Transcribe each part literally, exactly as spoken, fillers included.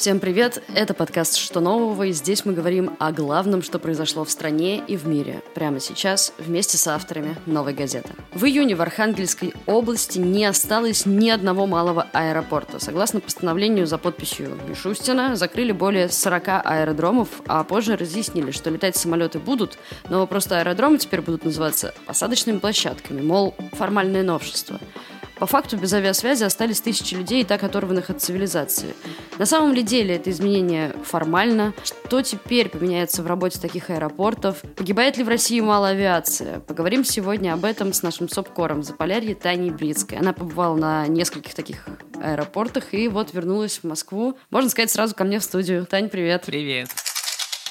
Всем привет, это подкаст «Что нового», и здесь мы говорим о главном, что произошло в стране и в мире, прямо сейчас, вместе с авторами «Новой газеты». В июне в Архангельской области не осталось ни одного малого аэропорта. Согласно постановлению за подписью Мишустина, закрыли более сорока аэродромов, а позже разъяснили, что летать самолеты будут, но просто аэродромы теперь будут называться посадочными площадками, мол, формальное новшество. По факту без авиасвязи остались тысячи людей, и так оторванных от цивилизации. На самом ли деле это изменение формально? Что теперь поменяется в работе таких аэропортов? Погибает ли в России мало авиация? Поговорим сегодня об этом с нашим сопкором в Заполярье Таней Брицкой. Она побывала на нескольких таких аэропортах и вот вернулась в Москву. Можно сказать, сразу ко мне в студию. Тань, привет. Привет.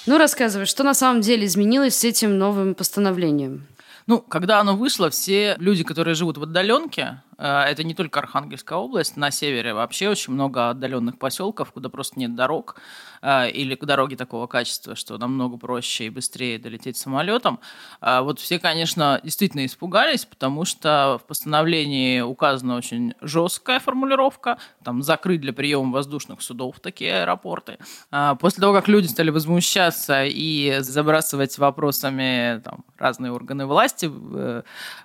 Ну, рассказывай, что на самом деле изменилось с этим новым постановлением? Ну, когда оно вышло, все люди, которые живут в отдаленке, это не только Архангельская область, на севере вообще очень много отдаленных поселков, куда просто нет дорог или дороги такого качества, что намного проще и быстрее долететь самолетом. Вот все, конечно, действительно испугались, потому что в постановлении указана очень жесткая формулировка, там закрыть для приема воздушных судов такие аэропорты. После того, как люди стали возмущаться и забрасывать вопросами там, разные органы власти,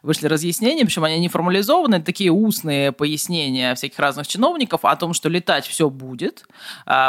вышли разъяснения, причем они не формализованы, это такие устные пояснения всяких разных чиновников о том, что летать все будет,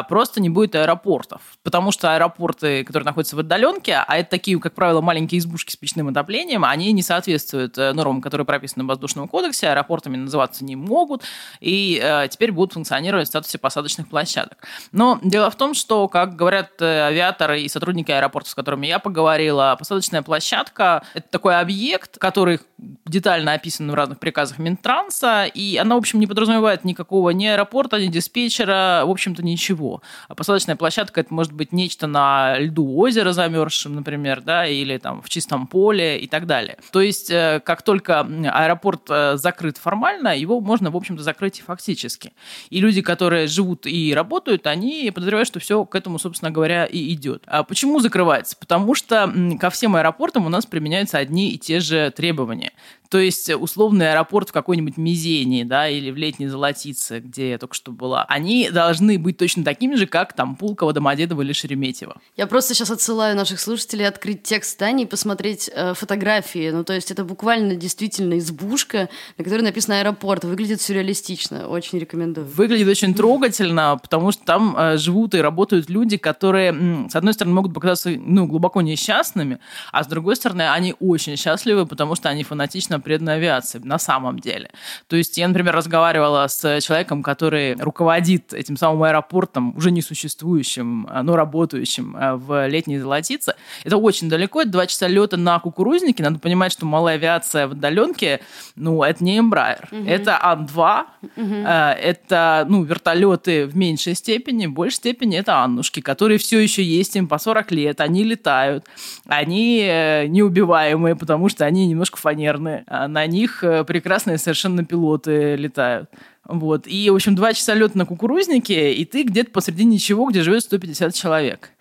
просто не будет аэропортов. Потому что аэропорты, которые находятся в отдаленке, а это такие, как правило, маленькие избушки с печным отоплением, они не соответствуют нормам, которые прописаны в Воздушном кодексе, аэропортами называться не могут, и теперь будут функционировать в статусе посадочных площадок. Но дело в том, что, как говорят авиаторы и сотрудники аэропортов, с которыми я поговорила, посадочная площадка – это такой объект, который детально описан в разных приказах Минтранса, и она, в общем, не подразумевает никакого ни аэропорта, ни диспетчера, в общем-то, ничего. А посадочная площадка – это может быть нечто на льду озера замерзшем, например, да, или там в чистом поле и так далее. То есть, как только аэропорт закрыт формально, его можно, в общем-то, закрыть и фактически. И люди, которые живут и работают, они подозревают, что все к этому, собственно говоря, и идет. А почему закрывается? Потому что ко всем аэропортам у нас применяются одни и те же требования. То есть условный аэропорт в какой-нибудь Мизени, да, или в Летней Золотице, где я только что была, они должны быть точно такими же, как там Пулково, Домодедово или Шереметьево. Я просто сейчас отсылаю наших слушателей открыть текст Тани и посмотреть э, фотографии. Ну, то есть это буквально действительно избушка, на которой написано аэропорт. Выглядит сюрреалистично, очень рекомендую. Выглядит очень трогательно, потому что там э, живут и работают люди, которые, м, с одной стороны, могут показаться ну, глубоко несчастными, а с другой стороны, они очень счастливы, потому что они фанатично преданной авиации на самом деле. То есть я, например, разговаривала с человеком, который руководит этим самым аэропортом, уже не существующим, но работающим в Летней Золотице. Это очень далеко, это два часа лета на кукурузнике. Надо понимать, что малая авиация в отдаленке, ну, это не Эмбраер. Угу. Это Ан два, угу. это, ну, вертолеты в меньшей степени, в большей степени это Ан-нушки, которые все еще есть, им по сорок лет, они летают, они неубиваемые, потому что они немножко фанерные. На них прекрасные совершенно пилоты летают. Вот. И, в общем, два часа лета на кукурузнике, и ты где-то посреди ничего, где живет сто пятьдесят человек.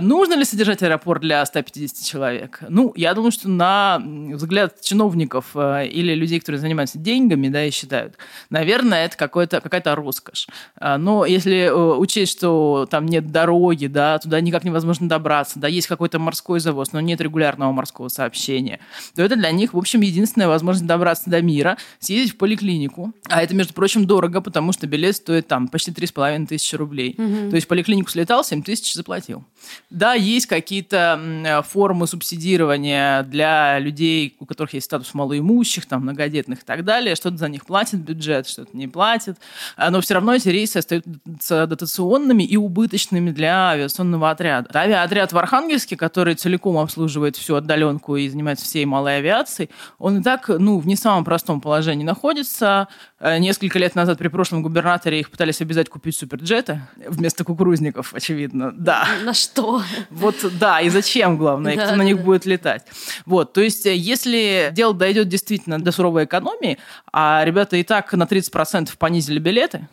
Нужно ли содержать аэропорт для ста пятидесяти человек? Ну, я думаю, что на взгляд чиновников или людей, которые занимаются деньгами, да, и считают, наверное, это какой-то, какая-то роскошь. Но если учесть, что там нет дороги, да, туда никак невозможно добраться, да, есть какой-то морской завоз, но нет регулярного морского сообщения, то это для них, в общем, единственная возможность добраться до мира, съездить в поликлинику. А это, между прочим, дорого, потому что билет стоит там почти три с половиной тысячи рублей. Угу. То есть в поликлинику слетал, семь тысяч заплатил. Да, есть какие-то формы субсидирования для людей, у которых есть статус малоимущих, там, многодетных и так далее. Что-то за них платит бюджет, что-то не платит. Но все равно эти рейсы остаются дотационными и убыточными для авиационного отряда. Авиаотряд в Архангельске, который целиком обслуживает всю отдаленку и занимается всей малой авиацией, он и так ну, в не самом простом положении находится. Несколько лет назад при прошлом губернаторе их пытались обязать купить суперджеты вместо кукурузников, очевидно. Да. На что? что? Вот, да, и зачем, главное, да, кто да, на них да. будет летать. Вот, то есть, если дело дойдет действительно до суровой экономии, а ребята и так на тридцать процентов понизили билеты,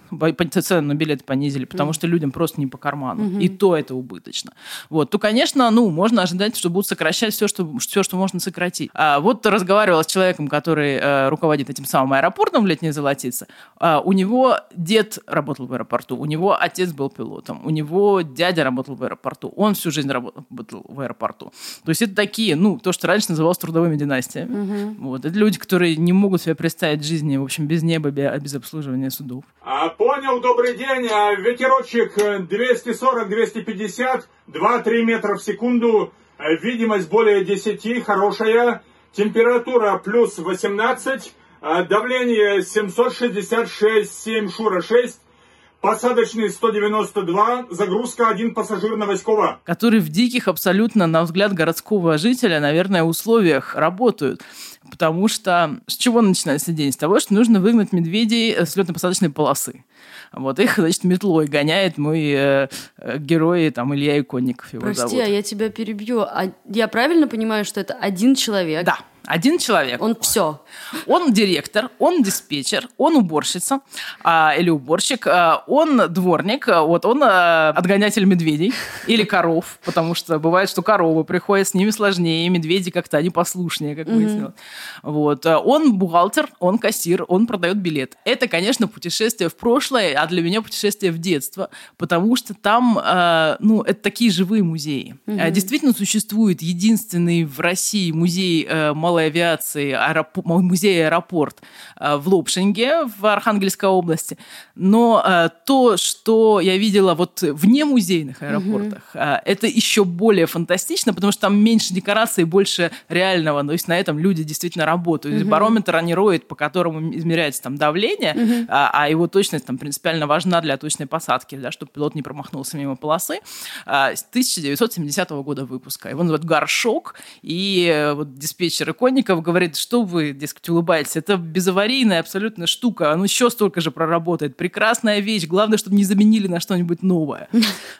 цены на билеты понизили, потому mm. что людям просто не по карману, mm-hmm. и то это убыточно. Вот, то, конечно, ну, можно ожидать, что будут сокращать все, что, все, что можно сократить. А вот разговаривала с человеком, который э, руководит этим самым аэропортом в Летней Золотице, э, у него дед работал в аэропорту, у него отец был пилотом, у него дядя работал в аэропорту, он всю жизнь работал в аэропорту. То есть это такие, ну, то, что раньше называлось трудовыми династиями. Mm-hmm. Вот, это люди, которые не могут себе представить жизни, в общем, без неба, без обслуживания судов. А, понял, добрый день, ветерочек двести сорок, двести пятьдесят, два-три метра в секунду, видимость более десяти, хорошая, температура плюс восемнадцать, давление семьсот шестьдесят шесть, семь, Шура шесть, посадочный сто девяносто два, загрузка один пассажир Новоськова. Которые в диких абсолютно, на взгляд городского жителя, наверное, условиях работают. Потому что с чего начинается день? С того, что нужно выгнать медведей с летно-посадочной полосы. Вот их, значит, метлой гоняет мой э, герой, там, Илья Иконников его Прости, зовут. Прости, а я тебя перебью. А я правильно понимаю, что это один человек? Да. Один человек. Он все. Он директор, он диспетчер, он уборщица а, или уборщик, а, он дворник, а, вот он а, отгонятель медведей или коров, потому что бывает, что коровы приходят, с ними сложнее, медведи как-то они послушнее, как выяснилось. Mm-hmm. Вот. Он бухгалтер, он кассир, он продает билет. Это, конечно, путешествие в прошлое, а для меня путешествие в детство, потому что там, а, ну, это такие живые музеи. Mm-hmm. Действительно существует единственный в России музей малых авиации, аэропорт, музей-аэропорт в Лопшинге, в Архангельской области. Но то, что я видела вот вне музейных аэропортах, mm-hmm. это еще более фантастично, потому что там меньше декораций, больше реального. То есть на этом люди действительно работают. Mm-hmm. Барометр анироид, по которому измеряется там давление, mm-hmm. а его точность там принципиально важна для точной посадки, да, чтобы пилот не промахнулся мимо полосы. С тысяча девятьсот семидесятого года выпуска. Его называют «Горшок», и вот диспетчер Иконников говорит, что вы, дескать, улыбаетесь. Это безаварийная абсолютно штука. Оно еще столько же проработает. Прекрасная вещь. Главное, чтобы не заменили на что-нибудь новое.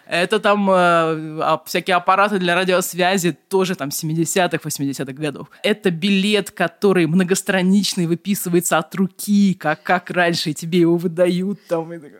Это там э, всякие аппараты для радиосвязи тоже там семидесятых, восьмидесятых годов. Это билет, который многостраничный, выписывается от руки, как, как раньше, и тебе его выдают. Там, и так,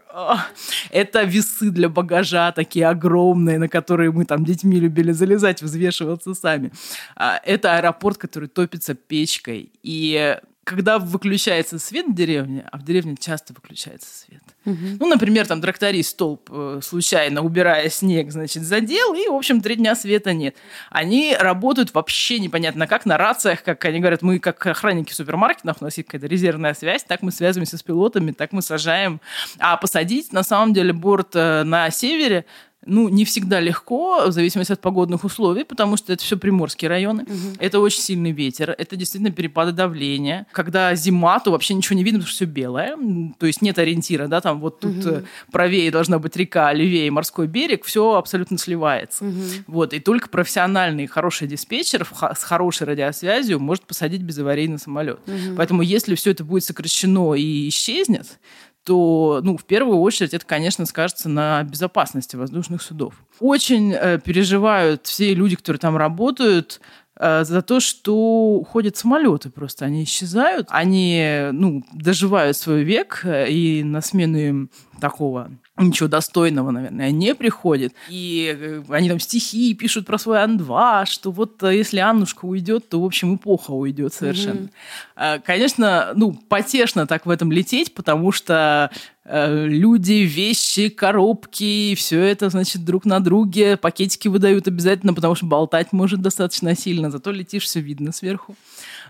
это весы для багажа такие огромные, на которые мы там детьми любили залезать, взвешиваться сами. Это аэропорт, который топится печкой. И когда выключается свет в деревне, а в деревне часто выключается свет. Угу. Ну, например, там тракторист столб случайно, убирая снег, значит, задел, и, в общем, три дня света нет. Они работают вообще непонятно как, на рациях, как они говорят, мы как охранники в супермаркетах, у нас есть какая-то резервная связь, так мы связываемся с пилотами, так мы сажаем. А посадить, на самом деле, борт на севере, ну, не всегда легко, в зависимости от погодных условий, потому что это все приморские районы. Угу. Это очень сильный ветер, это действительно перепады давления. Когда зима, то вообще ничего не видно, потому что все белое. То есть нет ориентира, да, там вот тут угу. правее должна быть река, левее морской берег, все абсолютно сливается. Угу. Вот, и только профессиональный хороший диспетчер с хорошей радиосвязью может посадить безаварийно самолет. Угу. Поэтому если все это будет сокращено и исчезнет, то, ну, в первую очередь это, конечно, скажется на безопасности воздушных судов. Очень э, переживают все люди, которые там работают, э, за то, что уходят самолеты просто. Они исчезают, они, ну, доживают свой век, э, и на смену им такого ничего достойного, наверное, не приходит. И они там стихи пишут про свой Ан-два, что вот если Аннушка уйдет, то, в общем, эпоха уйдет совершенно. Mm-hmm. Конечно, ну, потешно так в этом лететь, потому что люди, вещи, коробки, все это, значит, друг на друге. Пакетики выдают обязательно, потому что болтать может достаточно сильно, зато летишь, все видно сверху.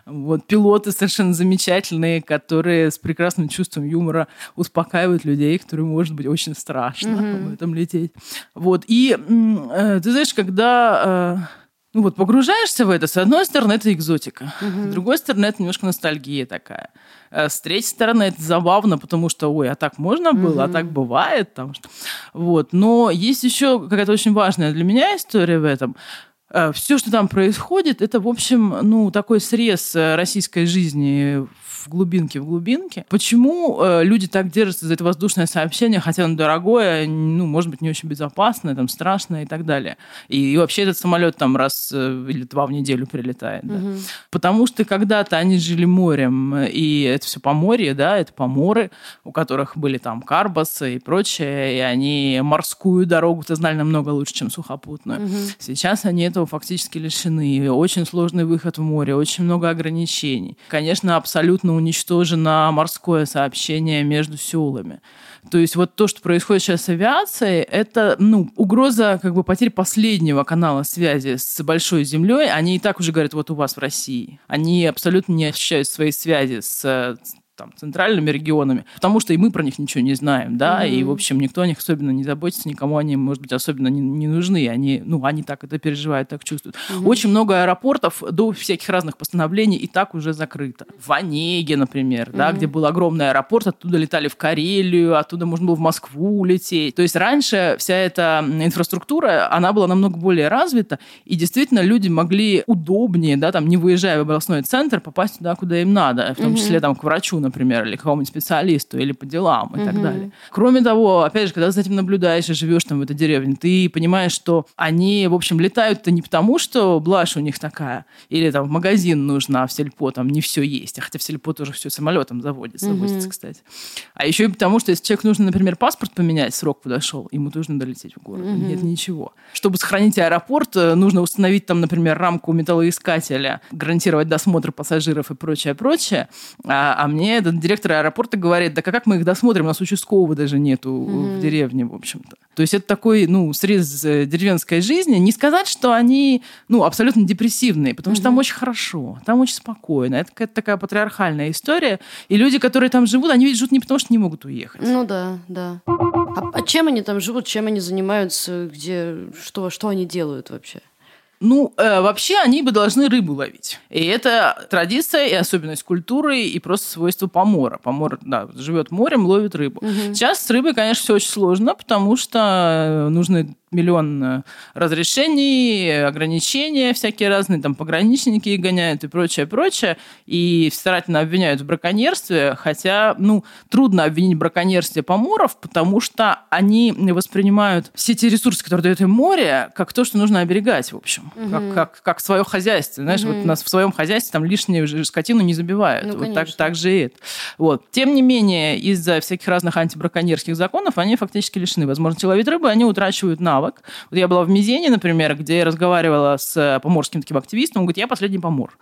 Вот, пилоты совершенно замечательные, которые с прекрасным чувством юмора успокаивают людей, которым может быть очень страшно mm-hmm. в этом лететь. Вот, и э, ты знаешь, когда... Э, Ну вот, погружаешься в это, с одной стороны, это экзотика, угу. с другой стороны, это немножко ностальгия такая. С третьей стороны, это забавно, потому что, ой, а так можно было, угу. а так бывает. Там, что... вот. Но есть еще какая-то очень важная для меня история в этом. Все, что там происходит, это, в общем, ну, такой срез российской жизни в в глубинке, в глубинке. Почему э, люди так держатся за это воздушное сообщение, хотя оно дорогое, ну, может быть, не очень безопасное, там, страшное и так далее. И, и вообще этот самолет там раз э, или два в неделю прилетает. Да. Угу. Потому что когда-то они жили морем, и это все поморье, да, это поморы, у которых были там карбасы и прочее, и они морскую дорогу-то знали намного лучше, чем сухопутную. Угу. Сейчас они этого фактически лишены. Очень сложный выход в море, очень много ограничений. Конечно, абсолютно уничтожено морское сообщение между селами. То есть вот то, что происходит сейчас с авиацией, это, ну, угроза как бы потерь последнего канала связи с большой землей. Они и так уже говорят, вот у вас в России. Они абсолютно не ощущают своей связи с... Там, центральными регионами, потому что и мы про них ничего не знаем, да, mm-hmm. и, в общем, никто о них особенно не заботится, никому они, может быть, особенно не, не нужны, они, ну, они так это переживают, так чувствуют. Mm-hmm. Очень много аэропортов до всяких разных постановлений и так уже закрыто. В Онеге, например, mm-hmm. да, где был огромный аэропорт, оттуда летали в Карелию, оттуда можно было в Москву улететь. То есть раньше вся эта инфраструктура, она была намного более развита, и действительно люди могли удобнее, да, там, не выезжая в областной центр, попасть туда, куда им надо, в том mm-hmm. числе, там, к врачу, например, например, или какому-нибудь специалисту, или по делам и mm-hmm. так далее. Кроме того, опять же, когда ты за этим наблюдаешь и живешь там в этой деревне, ты понимаешь, что они, в общем, летают-то не потому, что блажь у них такая, или там в магазин нужно, а в сельпо там не все есть, а хотя в сельпо тоже все самолетом заводится, mm-hmm. заводится, кстати. А еще и потому, что если человеку нужно, например, паспорт поменять, срок подошел, ему тоже надо лететь в город. Mm-hmm. Нет ничего. Чтобы сохранить аэропорт, нужно установить там, например, рамку металлоискателя, гарантировать досмотр пассажиров и прочее, прочее. А, а мне этот директор аэропорта говорит, да как мы их досмотрим, у нас участкового даже нету mm-hmm. в деревне, в общем-то. То есть это такой, ну, срез деревенской жизни. Не сказать, что они, ну, абсолютно депрессивные, потому mm-hmm. что там очень хорошо, там очень спокойно. Это какая-то такая патриархальная история. И люди, которые там живут, они ведь живут не потому, что не могут уехать. Ну да, да. А, а чем они там живут, чем они занимаются, где, что, что они делают вообще? Ну, э, вообще, они бы должны рыбу ловить. И это традиция, и особенность культуры, и просто свойство помора. Помор, да, живет морем, ловит рыбу. Угу. Сейчас с рыбой, конечно, все очень сложно, потому что нужны миллион разрешений, ограничения всякие разные, там пограничники их гоняют и прочее, прочее, и старательно обвиняют в браконьерстве, хотя, ну, трудно обвинить в браконьерстве поморов, потому что они воспринимают все те ресурсы, которые дает им море, как то, что нужно оберегать, в общем, угу. как, как, как свое хозяйство, знаешь, угу. вот у нас в своем хозяйстве там лишнюю скотину не забивают, ну, вот так, так же и это. Вот. Тем не менее, из-за всяких разных антибраконьерских законов они фактически лишены возможности ловить рыбу, они утрачивают навык. Вот я была в Мизене, например, где я разговаривала с поморским таким активистом, он говорит, я последний помор.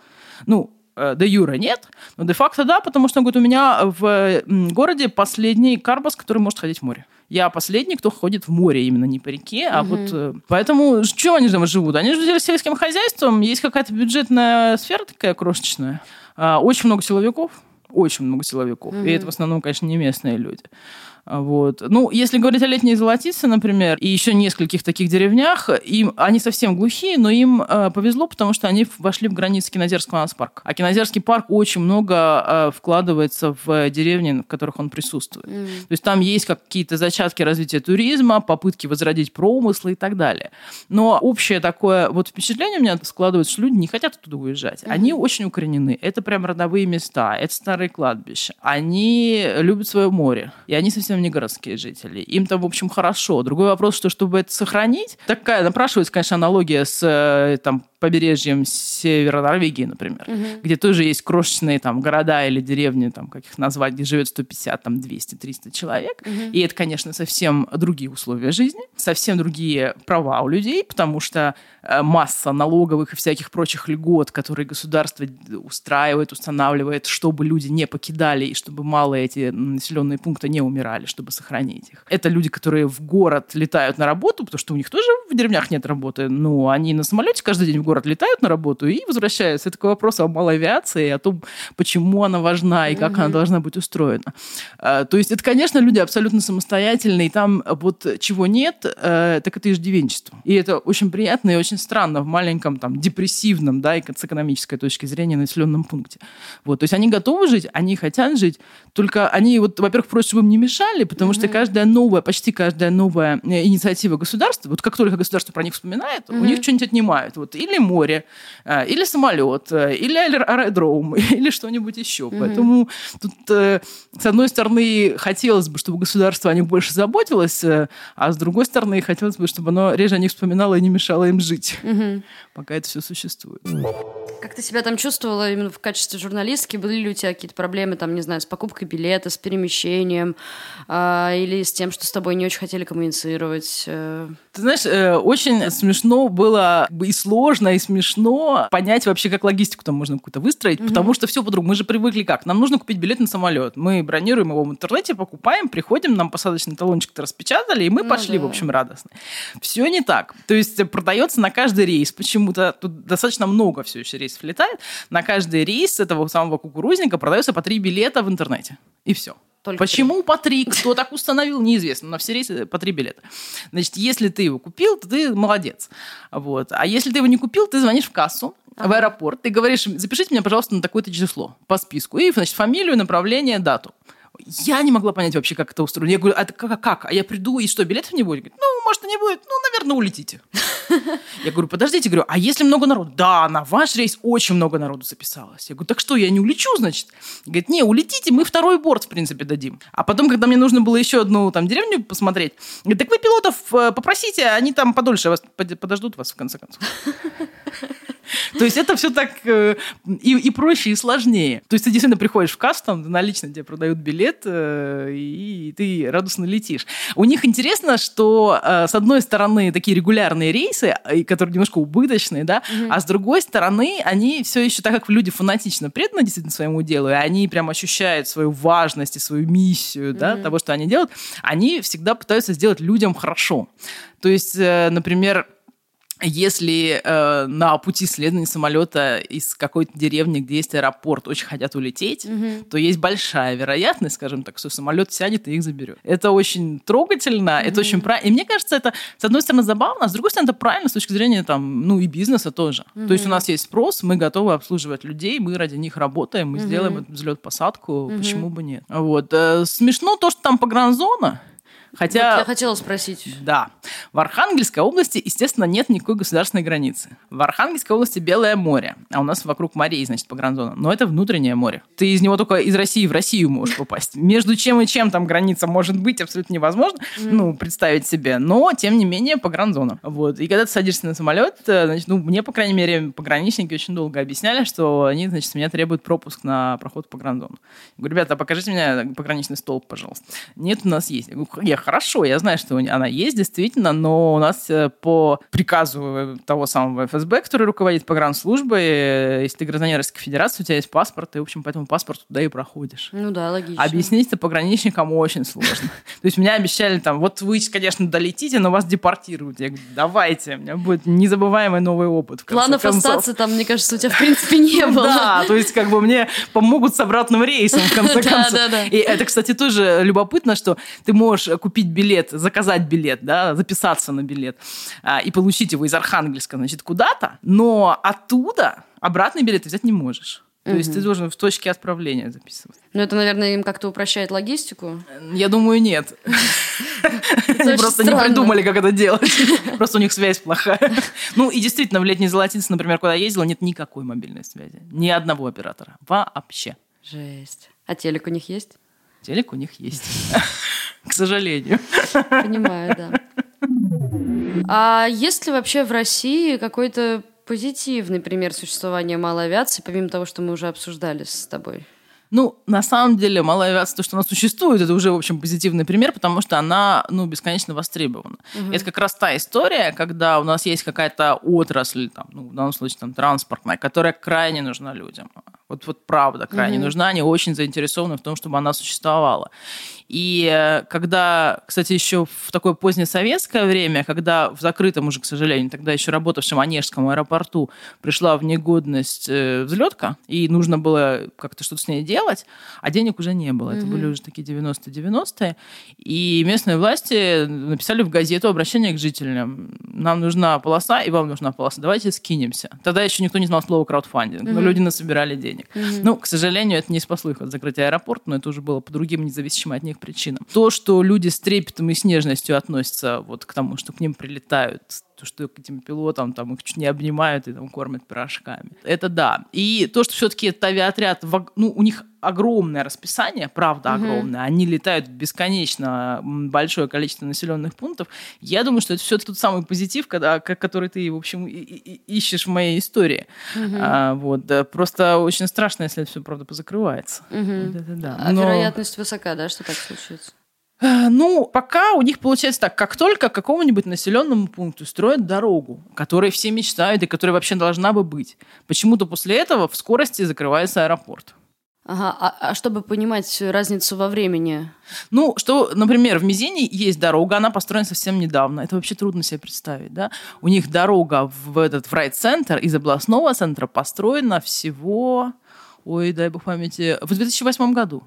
Ну, де юре нет, но де-факто да, потому что, он говорит, у меня в городе последний карбас, который может ходить в море. Я последний, кто ходит в море, именно не по реке, а mm-hmm. вот... Поэтому чего они там живут? Они живут сельским хозяйством, есть какая-то бюджетная сфера такая крошечная, очень много силовиков, очень много силовиков, mm-hmm. и это в основном, конечно, не местные люди. Вот. Ну, если говорить о Летней Золотице, например, и еще нескольких таких деревнях, им, они совсем глухие, но им э, повезло, потому что они вошли в границы Кенозерского парка. А Кенозерский парк очень много э, вкладывается в деревни, в которых он присутствует. Mm. То есть там есть какие-то зачатки развития туризма, попытки возродить промыслы и так далее. Но общее такое вот впечатление у меня складывается, что люди не хотят оттуда уезжать. Mm-hmm. Они очень укоренены. Это прям родовые места, это старые кладбища. Они любят свое море, и они совсем не городские жители. Им-то, в общем, хорошо. Другой вопрос, что чтобы это сохранить, такая напрашивается, конечно, аналогия с там, побережьем Северной Норвегии, например, угу. где тоже есть крошечные там, города или деревни, там, как их назвать, где живет сто пятьдесят, там, двести-триста человек. Угу. И это, конечно, совсем другие условия жизни, совсем другие права у людей, потому что масса налоговых и всяких прочих льгот, которые государство устраивает, устанавливает, чтобы люди не покидали и чтобы мало эти населенные пункты не умирали, чтобы сохранить их. Это люди, которые в город летают на работу, потому что у них тоже в деревнях нет работы, но они на самолете каждый день в город летают на работу и возвращаются. Это такой вопрос о малой авиации, о том, почему она важна и как mm-hmm. она должна быть устроена. То есть это, конечно, люди абсолютно самостоятельные, и там вот чего нет, так это иждивенчество. И это очень приятно и очень странно в маленьком, там, депрессивном, да, и с экономической точки зрения населенном пункте. Вот. То есть они готовы жить, они хотят жить, только они, вот, во-первых, просят, чтобы им не мешали, потому mm-hmm. что каждая новая, почти каждая новая инициатива государства, вот как только государство про них вспоминает, mm-hmm. у них что-нибудь отнимают. Вот. Или море, или самолет, или аэродром, или что-нибудь еще. Mm-hmm. Поэтому тут, с одной стороны, хотелось бы, чтобы государство о них больше заботилось, а с другой стороны, хотелось бы, чтобы оно реже о них вспоминало и не мешало им жить, mm-hmm. пока это все существует. Как ты себя там чувствовала именно в качестве журналистки? Были ли у тебя какие-то проблемы, там, не знаю, с покупкой билета, с перемещением э, или с тем, что с тобой не очень хотели коммуницировать? Э... Ты знаешь, э, очень смешно было и сложно, и смешно понять вообще, как логистику там можно какую-то выстроить, mm-hmm. потому что все по-другому. Мы же привыкли как? Нам нужно купить билет на самолет. Мы бронируем его в интернете, покупаем, приходим, нам посадочный талончик-то распечатали, и мы ну, пошли, да. в общем, радостно. Все не так. То есть продается на каждый рейс. Почему-то тут достаточно много все еще рейсов влетает, на каждый рейс этого самого кукурузника продается по три билета в интернете. И все. Только Почему три. по три? Кто так установил, неизвестно. На все рейсы по три билета. Значит, если ты его купил, то ты молодец. Вот. А если ты его не купил, ты звонишь в кассу, ага. в аэропорт, ты говоришь, запишите меня, пожалуйста, на такое-то число по списку. И, значит, фамилию, направление, дату. Я не могла понять вообще, как это устроено. Я говорю, а это как? как? А я приду, и что, билетов не будет? Говорит, ну, может, и не будет. Ну, наверное, улетите. Я говорю, подождите. Говорю, а если много народу? Да, на ваш рейс очень много народу записалось. Я говорю, так что, я не улечу, значит? Говорит, не, улетите, мы второй борт, в принципе, дадим. А потом, когда мне нужно было еще одну там деревню посмотреть, говорит, так вы пилотов попросите, они там подольше вас подождут вас, в конце концов. То есть это все так э, и, и проще, и сложнее. То есть ты действительно приходишь в кассу, там налично тебе продают билет, э, и ты радостно летишь. У них интересно, что э, с одной стороны такие регулярные рейсы, которые немножко убыточные, да, mm-hmm. а с другой стороны они все еще, так как люди фанатично преданы действительно своему делу, и они прям ощущают свою важность и свою миссию, mm-hmm. да, того, что они делают, они всегда пытаются сделать людям хорошо. То есть, э, например... Если э, на пути следования самолета из какой-то деревни, где есть аэропорт, очень хотят улететь, mm-hmm. то есть большая вероятность, скажем так, что самолет сядет и их заберет. Это очень трогательно, mm-hmm. это очень правильно. И мне кажется, это, с одной стороны, забавно, а с другой стороны, это правильно с точки зрения там, ну, и бизнеса тоже. Mm-hmm. То есть у нас есть спрос, мы готовы обслуживать людей, мы ради них работаем, мы mm-hmm. сделаем этот взлет-посадку, mm-hmm. почему бы нет. Вот. Смешно то, что там погранзона. Хотя, вот я хотела спросить. Да. В Архангельской области, естественно, нет никакой государственной границы. В Архангельской области Белое море. А у нас вокруг морей, значит, погранзона. Но это внутреннее море. Ты из него только из России в Россию можешь попасть. Между чем и чем там граница может быть, абсолютно невозможно, mm-hmm. ну, представить себе. Но, тем не менее, погранзона. Вот. И когда ты садишься на самолет, значит, ну, мне, по крайней мере, пограничники очень долго объясняли, что они, значит, с меня требуют пропуск на проход в погранзону. Я говорю, ребята, покажите мне пограничный столб, пожалуйста. Нет, у нас есть. Я говорю, я хорошо, я знаю, что она есть, действительно, но у нас по приказу того самого эф эс бэ, который руководит погранслужбой, если ты гражданин Российской Федерации, у тебя есть паспорт, и, в общем, по этому паспорту туда и проходишь. Ну да, логично. Объяснить-то пограничникам очень сложно. То есть меня обещали там, вот вы, конечно, долетите, но вас депортируют. Я говорю, давайте, у меня будет незабываемый новый опыт. Планов остаться там, мне кажется, у тебя, в принципе, не было. Да, то есть как бы мне помогут с обратным рейсом, в конце концов. И это, кстати, тоже любопытно, что ты можешь купить купить билет, заказать билет, да, записаться на билет а, и получить его из Архангельска, значит, куда-то, но оттуда обратный билет ты взять не можешь. То угу. есть ты должен в точке отправления записывать. Ну, это, наверное, им как-то упрощает логистику? Я думаю, нет. Они просто не придумали, как это делать. Просто у них связь плохая. Ну, и действительно, в Летней Золотице, например, куда я ездила, нет никакой мобильной связи. Ни одного оператора. Вообще. Жесть. А телек у них есть? Телек у них есть. К сожалению. Понимаю, да. А есть ли вообще в России какой-то позитивный пример существования малой авиации, помимо того, что мы уже обсуждали с тобой? Ну, на самом деле, малая авиация, то, что она существует, это уже, в общем, позитивный пример, потому что она, ну, бесконечно востребована. Угу. Это как раз та история, когда у нас есть какая-то отрасль, там, ну, в данном случае, там, транспортная, которая крайне нужна людям. Вот, вот правда крайне угу. нужна, они очень заинтересованы в том, чтобы она существовала. И когда, кстати, еще в такое позднее советское время, когда в закрытом уже, к сожалению, тогда еще работавшем Онежском аэропорту пришла в негодность взлетка, и нужно было как-то что-то с ней делать, а денег уже не было. Mm-hmm. Это были уже такие девяностые-девяностые. И местные власти написали в газету обращение к жителям. Нам нужна полоса, и вам нужна полоса. Давайте скинемся. Тогда еще никто не знал слова краудфандинг, mm-hmm. но люди насобирали денег. Mm-hmm. Ну, к сожалению, это не спасло их от закрытия аэропорта, но это уже было по другим независимым от них причинам. То, что люди с трепетом и с нежностью относятся вот к тому, что к ним прилетают то, что к этим пилотам там, их чуть не обнимают и там, кормят пирожками. Это да. И то, что все-таки этот авиаотряд, ну, у них огромное расписание, правда огромное, mm-hmm. они летают бесконечно большое количество населенных пунктов. Я думаю, что это все тот самый позитив, когда, который ты, в общем, и, и, ищешь в моей истории. Mm-hmm. А, вот, да, просто очень страшно, если это все, правда, позакрывается. Mm-hmm. Вот это, да. А Но... вероятность высока, да, что так случится? Ну, пока у них получается так, как только к какому-нибудь населенному пункту строят дорогу, о которой все мечтают и которая вообще должна бы быть, почему-то после этого в скорости закрывается аэропорт. Ага, а, а чтобы понимать разницу во времени? Ну, что, например, в Мизене есть дорога, она построена совсем недавно. Это вообще трудно себе представить, да? У них дорога в этот в райцентр из областного центра построена всего, ой, дай бог памяти, в две тысячи восьмом году.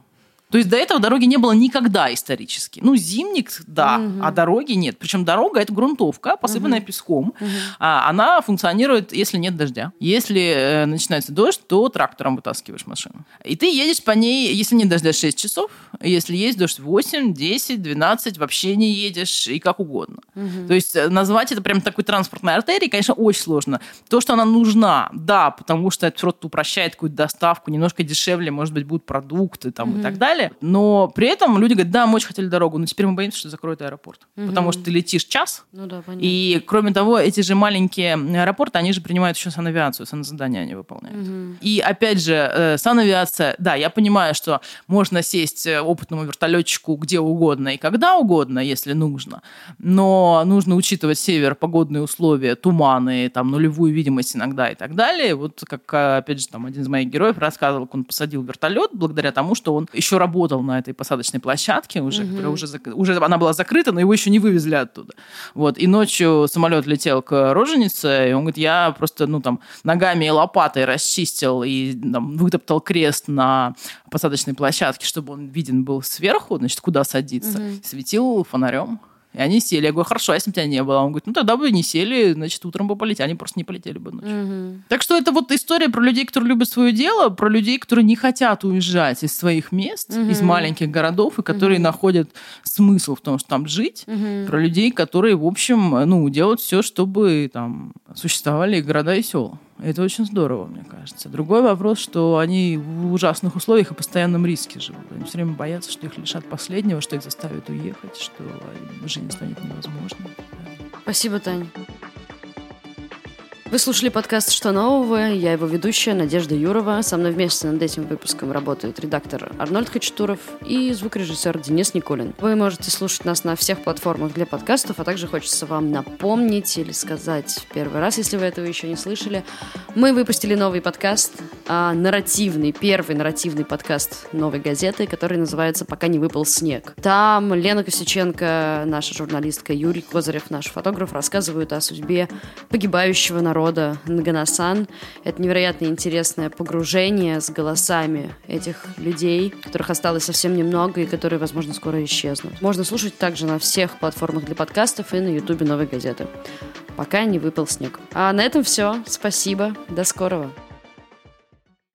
То есть до этого дороги не было никогда исторически. Ну, зимник, да, угу. а дороги нет. Причем дорога – это грунтовка, посыпанная угу. песком. Угу. А, она функционирует, если нет дождя. Если э, начинается дождь, то трактором вытаскиваешь машину. И ты едешь по ней, если нет дождя, шесть часов. Если есть дождь, восемь, десять, двенадцать, вообще не едешь и как угодно. Угу. То есть назвать это прям такой транспортной артерией, конечно, очень сложно. То, что она нужна, да, потому что это просто упрощает какую-то доставку, немножко дешевле, может быть, будут продукты там, угу. и так далее. Но при этом люди говорят, да, мы очень хотели дорогу, но теперь мы боимся, что закроют аэропорт. Угу. Потому что ты летишь час, ну да, и, кроме того, эти же маленькие аэропорты, они же принимают еще санавиацию, санзадания они выполняют. Угу. И, опять же, санавиация, да, я понимаю, что можно сесть опытному вертолетчику где угодно и когда угодно, если нужно, но нужно учитывать север, погодные условия, туманы, там, нулевую видимость иногда и так далее. Вот, как, опять же, там, один из моих героев рассказывал, как он посадил вертолет благодаря тому, что он еще работал работал на этой посадочной площадке уже, угу. которая уже, уже она была закрыта, но его еще не вывезли оттуда. Вот. И ночью самолет летел к роженице, и он говорит, я просто ну, там, ногами и лопатой расчистил и там, вытоптал крест на посадочной площадке, чтобы он виден был сверху, значит, куда садиться. Угу. Светил фонарем. И они сели. Я говорю, хорошо, а если бы тебя не было? Он говорит, ну тогда бы не сели, значит, утром бы полетели. Они просто не полетели бы ночью. Mm-hmm. Так что это вот история про людей, которые любят свое дело, про людей, которые не хотят уезжать из своих мест, mm-hmm. из маленьких городов, и которые mm-hmm. находят смысл в том, что там жить. Mm-hmm. Про людей, которые, в общем, ну, делают все, чтобы там существовали и города, и села. Это очень здорово, мне кажется. Другой вопрос, что они в ужасных условиях и постоянном риске живут. Они все время боятся, что их лишат последнего, что их заставят уехать, что жизнь станет невозможной. Спасибо, Таня. Вы слушали подкаст «Что нового?». Я его ведущая, Надежда Юрова. Со мной вместе над этим выпуском работают редактор Арнольд Хачатуров и звукорежиссер Денис Никулин. Вы можете слушать нас на всех платформах для подкастов, а также хочется вам напомнить или сказать в первый раз, если вы этого еще не слышали. Мы выпустили новый подкаст, а, нарративный, первый нарративный подкаст «Новой газеты», который называется «Пока не выпал снег». Там Лена Костиченко, наша журналистка, Юрий Козырев, наш фотограф, рассказывают о судьбе погибающего народа. Рода Нганасан. Это невероятно интересное погружение с голосами этих людей, которых осталось совсем немного и которые, возможно, скоро исчезнут. Можно слушать также на всех платформах для подкастов и на Ютубе «Новой газеты». Пока не выпал снег. А на этом все. Спасибо. До скорого.